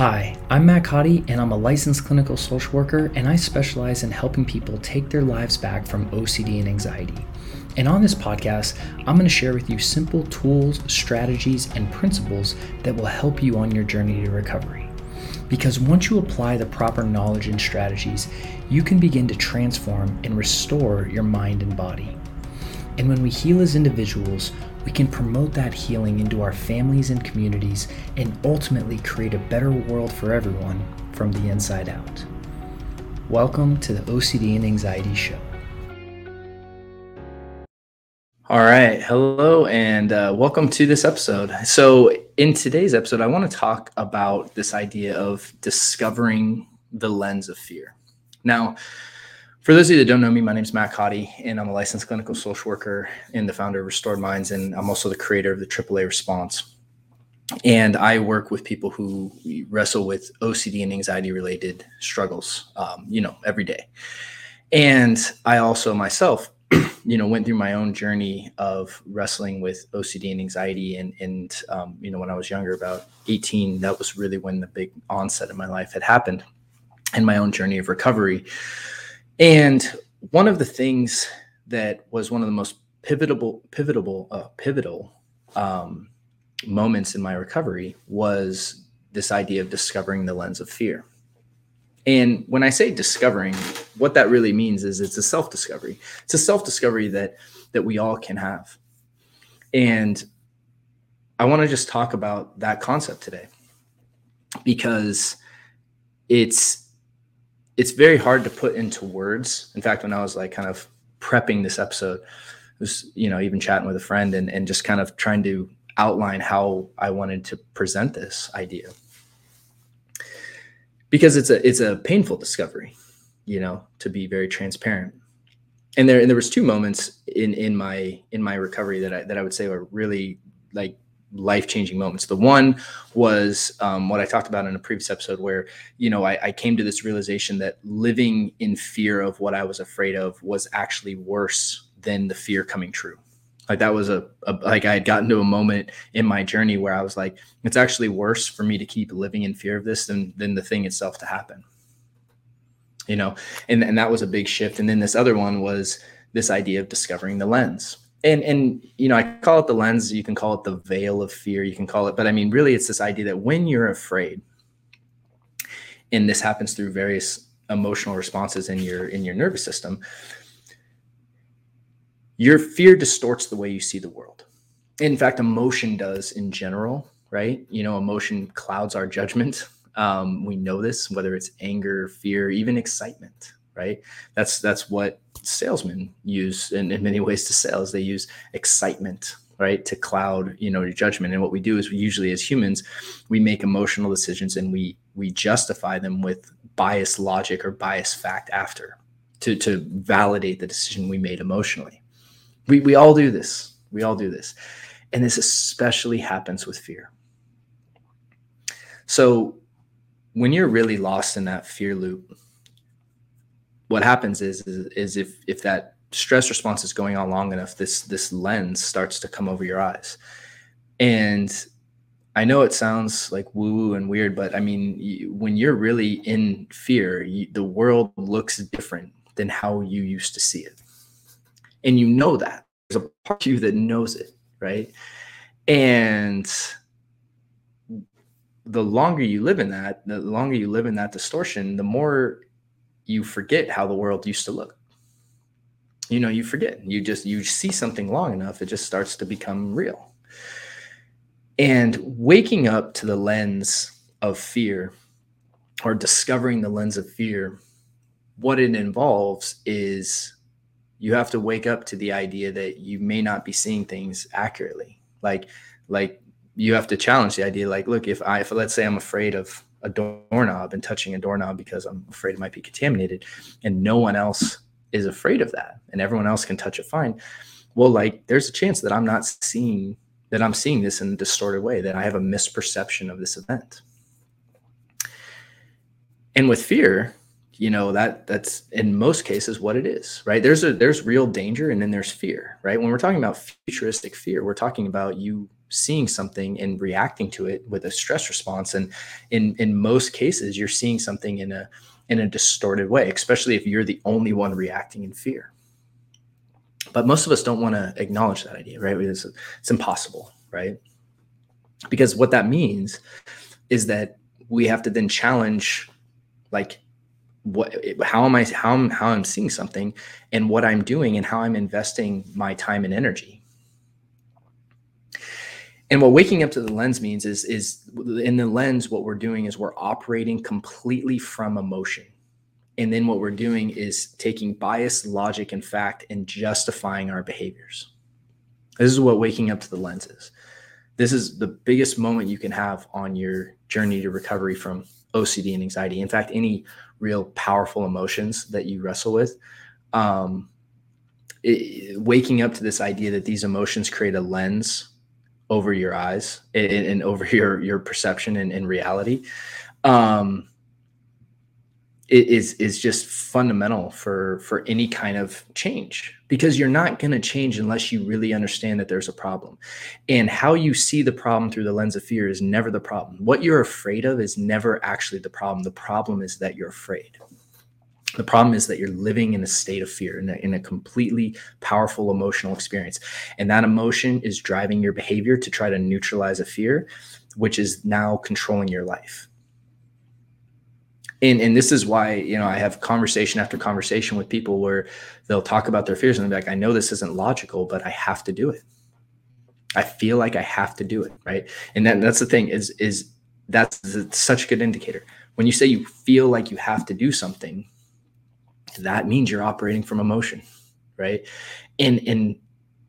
Hi, I'm Matt Cottey, and I'm a licensed clinical social worker, and I specialize in helping people take their lives back from OCD and anxiety. And on this podcast, I'm going to share with you simple tools, strategies, and principles that will help you on your journey to recovery. Because once you apply the proper knowledge and strategies, you can begin to transform and restore your mind and body. And when we heal as individuals, we can promote that healing into our families and communities and ultimately create a better world for everyone from the inside out. Welcome to the OCD and Anxiety Show. All right. Hello and welcome to this episode. So in today's episode, I want to talk about this idea of discovering the lens of fear. Now, for those of you that don't know me, my name is Matt Cottey, and I'm a licensed clinical social worker and the founder of Restored Minds, and I'm also the creator of the AAA response. And I work with people who wrestle with OCD and anxiety-related struggles, every day. And I also myself, went through my own journey of wrestling with OCD and anxiety. And when I was younger, about 18, that was really when the big onset of my life had happened and my own journey of recovery. And one of the things that was one of the most pivotal moments in my recovery was this idea of discovering the lens of fear. And when I say discovering, what that really means is it's a self-discovery. It's a self-discovery that we all can have. And I want to just talk about that concept today because it's very hard to put into words. In fact, when I was like kind of prepping this episode, I was, even chatting with a friend and just kind of trying to outline how I wanted to present this idea. Because it's a painful discovery, to be very transparent. And there was two moments in my recovery that I would say were really like life-changing moments. The one was what I talked about in a previous episode where, I came to this realization that living in fear of what I was afraid of was actually worse than the fear coming true. Like that was like I had gotten to a moment in my journey where I was like, it's actually worse for me to keep living in fear of this than the thing itself to happen. And that was a big shift. And then this other one was this idea of discovering the lens. And I call it the lens, you can call it the veil of fear, you can call it, but I mean, really it's this idea that when you're afraid, and this happens through various emotional responses in your nervous system, your fear distorts the way you see the world. In fact, emotion does in general, right? Emotion clouds our judgment. We know this, whether it's anger, fear, even excitement, right? That's what salesmen use in many ways to sales. They use excitement, right, to cloud, your judgment. And what we do is we usually as humans, we make emotional decisions and we justify them with biased logic or biased fact after to validate the decision we made emotionally. We all do this. We all do this. And this especially happens with fear. So when you're really lost in that fear loop, what happens is if that stress response is going on long enough, this lens starts to come over your eyes. And I know it sounds like woo-woo and weird, but I mean, when you're really in fear, the world looks different than how you used to see it. And you know that. There's a part of you that knows it, right? And the longer you live in that, distortion, the more you forget how the world used to look. You forget. You see something long enough, it just starts to become real. And waking up to the lens of fear or discovering the lens of fear, what it involves is you have to wake up to the idea that you may not be seeing things accurately. Like you have to challenge the idea, like, look, if let's say I'm afraid of a doorknob and touching a doorknob because I'm afraid it might be contaminated and no one else is afraid of that and everyone else can touch it fine. Well, like there's a chance that I'm seeing this in a distorted way, that I have a misperception of this event. And with fear, that's in most cases what it is, right? There's real danger and then there's fear, right? When we're talking about futuristic fear, we're talking about you seeing something and reacting to it with a stress response. And in most cases, you're seeing something in a distorted way, especially if you're the only one reacting in fear. But most of us don't want to acknowledge that idea, right? It's impossible, right? Because what that means is that we have to then challenge, like, how I'm seeing something and what I'm doing and how I'm investing my time and energy. And what waking up to the lens means is in the lens, what we're doing is we're operating completely from emotion. And then what we're doing is taking bias, logic, and fact and justifying our behaviors. This is what waking up to the lens is. This is the biggest moment you can have on your journey to recovery from OCD and anxiety. In fact, any real powerful emotions that you wrestle with, waking up to this idea that these emotions create a lens over your eyes and over your perception and reality, is just fundamental for any kind of change, because you're not going to change unless you really understand that there's a problem. And how you see the problem through the lens of fear is never the problem. What you're afraid of is never actually the problem. The problem is that you're afraid. The problem is that you're living in a state of fear, in a completely powerful emotional experience. And that emotion is driving your behavior to try to neutralize a fear, which is now controlling your life. And this is why, you know, I have conversation after conversation with people where they'll talk about their fears and they're like, I know this isn't logical, but I have to do it. I feel like I have to do it, right? And that's the thing is that's such a good indicator. When you say you feel like you have to do something, that means you're operating from emotion, right? And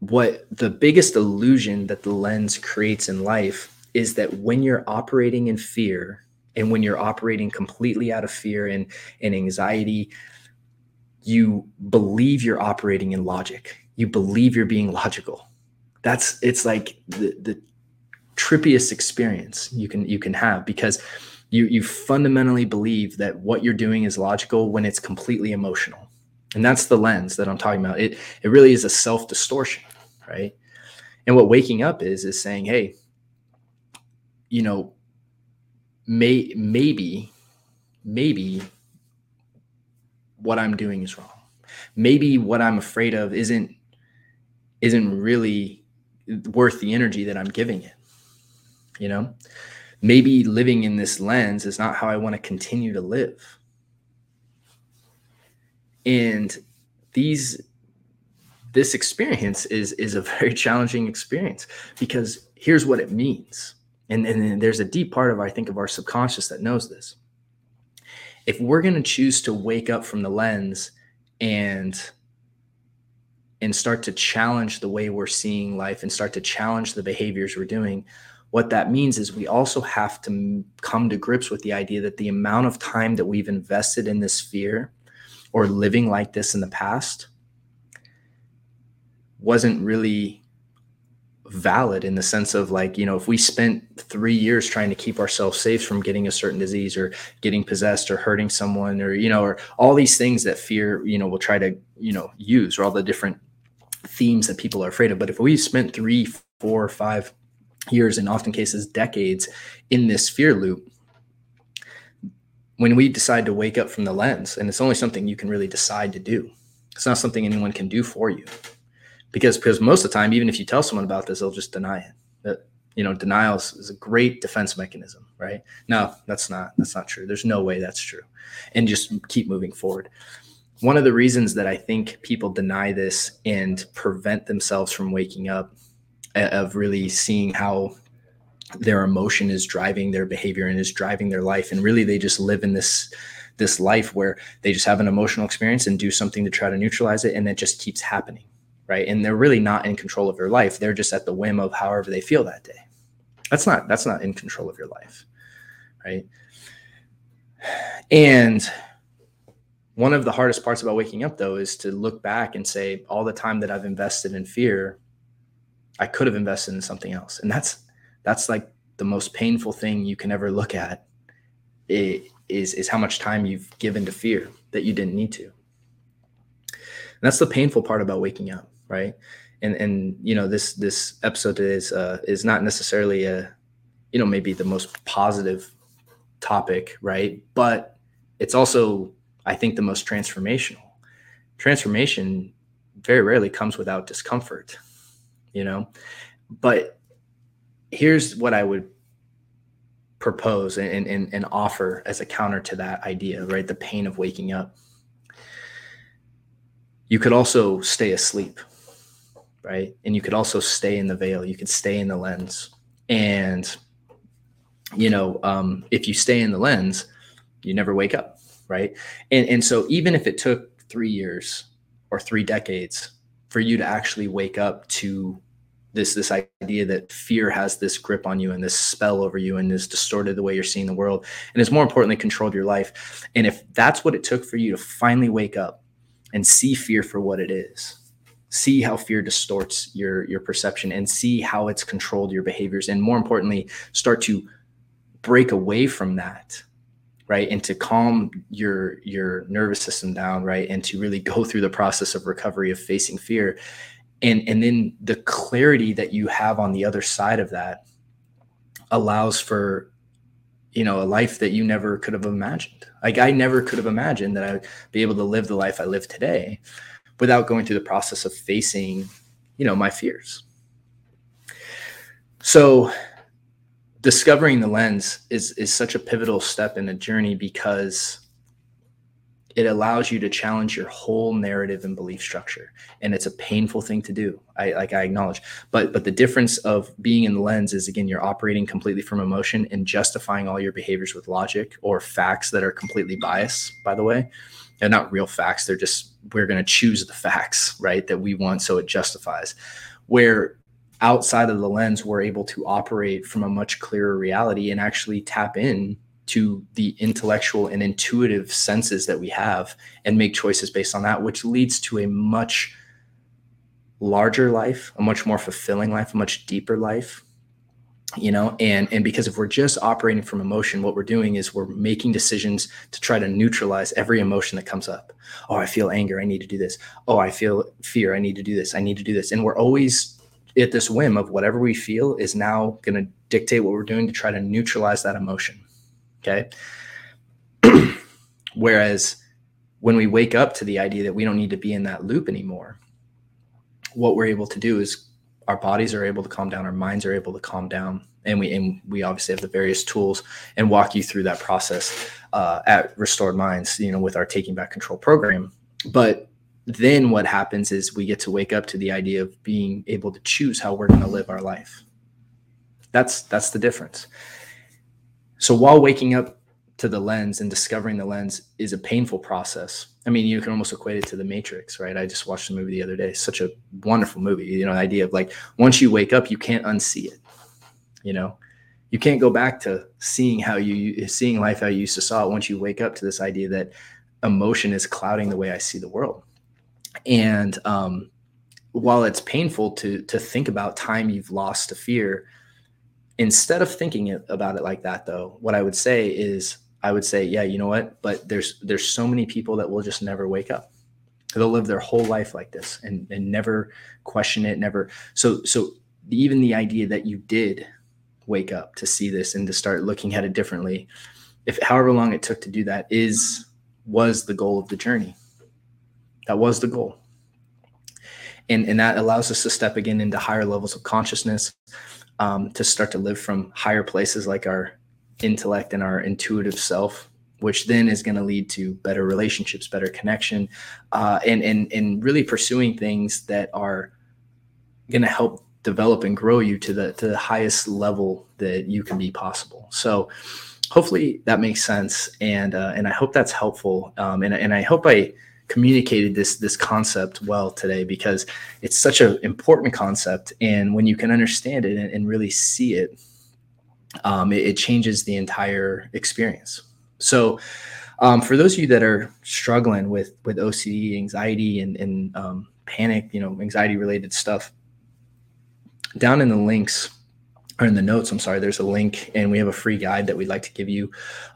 what the biggest illusion that the lens creates in life is that when you're operating in fear, and when you're operating completely out of fear and anxiety, you believe you're operating in logic. You believe you're being logical. It's like the trippiest experience you can have, because you fundamentally believe that what you're doing is logical when it's completely emotional. And that's the lens that I'm talking about. It really is a self-distortion, right? And what waking up is saying, hey, you know, maybe what I'm doing is wrong. Maybe what I'm afraid of isn't really worth the energy that I'm giving it. You know, maybe living in this lens is not how I want to continue to live. And this experience is a very challenging experience, because here's what it means. And there's a deep part of, I think, of our subconscious that knows this. If we're going to choose to wake up from the lens and start to challenge the way we're seeing life and start to challenge the behaviors we're doing, what that means is we also have to come to grips with the idea that the amount of time that we've invested in this fear or living like this in the past wasn't really valid, in the sense of, like, you know, if we spent 3 years trying to keep ourselves safe from getting a certain disease or getting possessed or hurting someone, or, you know, or all these things that fear, you know, will try to, you know, use, or all the different themes that people are afraid of. But if we spent 3, 4, 5 years, in often cases decades, in this fear loop, when we decide to wake up from the lens, and it's only something you can really decide to do, it's not something anyone can do for you. Because most of the time, even if you tell someone about this, they'll just deny it. That, you know, denial is a great defense mechanism, right? No, that's not true. There's no way that's true. And just keep moving forward. One of the reasons that I think people deny this and prevent themselves from waking up, of really seeing how their emotion is driving their behavior and is driving their life, and really they just live in this life where they just have an emotional experience and do something to try to neutralize it, and that just keeps happening. Right. And they're really not in control of their life. They're just at the whim of however they feel that day. That's not in control of your life. Right. And one of the hardest parts about waking up, though, is to look back and say, all the time that I've invested in fear, I could have invested in something else. And that's like the most painful thing you can ever look at, is how much time you've given to fear that you didn't need to. And that's the painful part about waking up. Right. and you know, this episode is not necessarily maybe the most positive topic, right? But it's also, I think, the most transformational. Transformation very rarely comes without discomfort, you know? But here's what I would propose and offer as a counter to that idea, right? The pain of waking up. You could also stay asleep, right? And you could also stay in the veil. You could stay in the lens. And, you know, if you stay in the lens, you never wake up, right? And so even if it took 3 years or 3 decades for you to actually wake up to this idea that fear has this grip on you and this spell over you and has distorted the way you're seeing the world and has more importantly controlled your life. And if that's what it took for you to finally wake up and see fear for what it is, see how fear distorts your perception and see how it's controlled your behaviors, and more importantly, start to break away from that, right? And to calm your nervous system down, right? And to really go through the process of recovery of facing fear. And then the clarity that you have on the other side of that allows for, you know, a life that you never could have imagined. Like, I never could have imagined that I would be able to live the life I live today without going through the process of facing, you know, my fears. So discovering the lens is such a pivotal step in the journey because it allows you to challenge your whole narrative and belief structure. And it's a painful thing to do, I acknowledge. But the difference of being in the lens is, again, you're operating completely from emotion and justifying all your behaviors with logic or facts that are completely biased, by the way. They're not real facts. They're just, we're going to choose the facts, right, that we want, so it justifies. Where outside of the lens, we're able to operate from a much clearer reality and actually tap in to the intellectual and intuitive senses that we have and make choices based on that, which leads to a much larger life, a much more fulfilling life, a much deeper life, you know? And because if we're just operating from emotion, what we're doing is we're making decisions to try to neutralize every emotion that comes up. Oh, I feel anger, I need to do this. Oh, I feel fear, I need to do this, I need to do this. And we're always at this whim of whatever we feel is now gonna dictate what we're doing to try to neutralize that emotion. Okay. Whereas when we wake up to the idea that we don't need to be in that loop anymore, what we're able to do is our bodies are able to calm down, our minds are able to calm down, and we obviously have the various tools and walk you through that process at Restored Minds, you know, with our Taking Back Control program. But then what happens is we get to wake up to the idea of being able to choose how we're going to live our life. That's the difference. So while waking up to the lens and discovering the lens is a painful process, I mean, you can almost equate it to The Matrix, right? I just watched the movie the other day. It's such a wonderful movie. You know, the idea of like, once you wake up, you can't unsee it. You know, you can't go back to seeing life how you used to saw it once you wake up to this idea that emotion is clouding the way I see the world. And while it's painful to think about time you've lost to fear, instead of thinking about it like that, though, what I would say is, yeah, you know what? But there's so many people that will just never wake up. They'll live their whole life like this and never question it, never. So even the idea that you did wake up to see this and to start looking at it differently, if however long it took to do that was the goal of the journey. That was the goal. And that allows us to step again into higher levels of consciousness, to start to live from higher places like our intellect and our intuitive self, which then is going to lead to better relationships, better connection, and really pursuing things that are going to help develop and grow you to the highest level that you can be possible. So hopefully that makes sense, and I hope that's helpful, and I hope I communicated this concept well today, because it's such an important concept. And when you can understand it and really see it, it changes the entire experience. So for those of you that are struggling with OCD, anxiety, and panic, you know, anxiety related stuff, down in the links or in the notes, I'm sorry, there's a link, and we have a free guide that we'd like to give you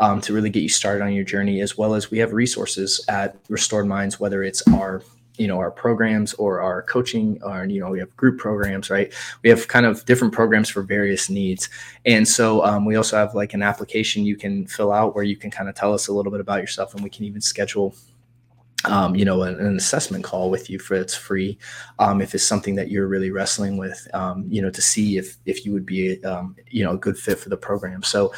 to really get you started on your journey, as well as we have resources at Restored Minds, whether it's our you know, our programs or our coaching, or, you know, we have group programs, right? We have kind of different programs for various needs. And so we also have like an application you can fill out where you can kind of tell us a little bit about yourself, and we can even schedule an assessment call with you for it's free. If it's something that you're really wrestling with, you know, to see if you would be, you know, a good fit for the program. So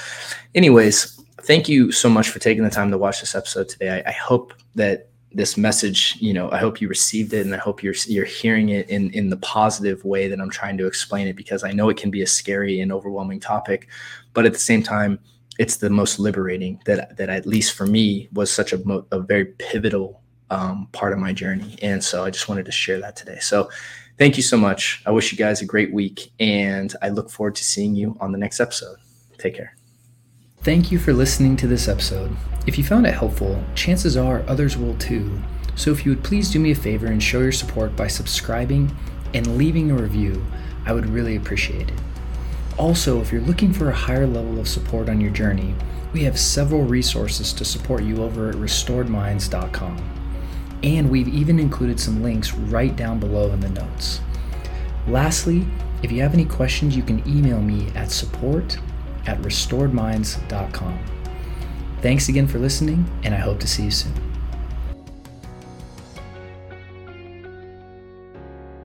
anyways, thank you so much for taking the time to watch this episode today. I hope that this message, you know, I hope you received it, and I hope you're hearing it in the positive way that I'm trying to explain it, because I know it can be a scary and overwhelming topic, but at the same time, it's the most liberating that at least for me was such a very pivotal part of my journey. And so I just wanted to share that today. So thank you so much. I wish you guys a great week, and I look forward to seeing you on the next episode. Take care. Thank you for listening to this episode. If you found it helpful, chances are others will too. So if you would please do me a favor and show your support by subscribing and leaving a review, I would really appreciate it. Also, if you're looking for a higher level of support on your journey, we have several resources to support you over at restoredminds.com. And we've even included some links right down below in the notes. Lastly, if you have any questions, you can email me at support@restoredminds.com. Thanks again for listening, and I hope to see you soon.